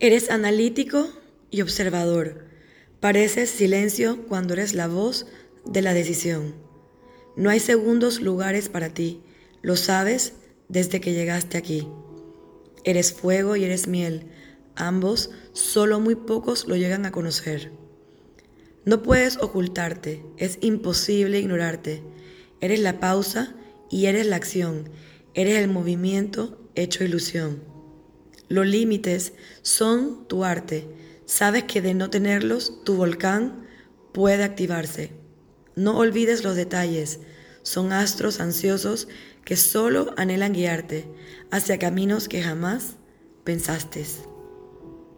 Eres analítico y observador. Pareces silencio cuando eres la voz de la decisión. No hay segundos lugares para ti. Lo sabes desde que llegaste aquí. Eres fuego y eres miel. Ambos, solo muy pocos lo llegan a conocer. No puedes ocultarte. Es imposible ignorarte. Eres la pausa y eres la acción. Eres el movimiento hecho ilusión. Los límites son tu arte. Sabes que de no tenerlos, tu volcán puede activarse. No olvides los detalles. Son astros ansiosos que solo anhelan guiarte hacia caminos que jamás pensaste.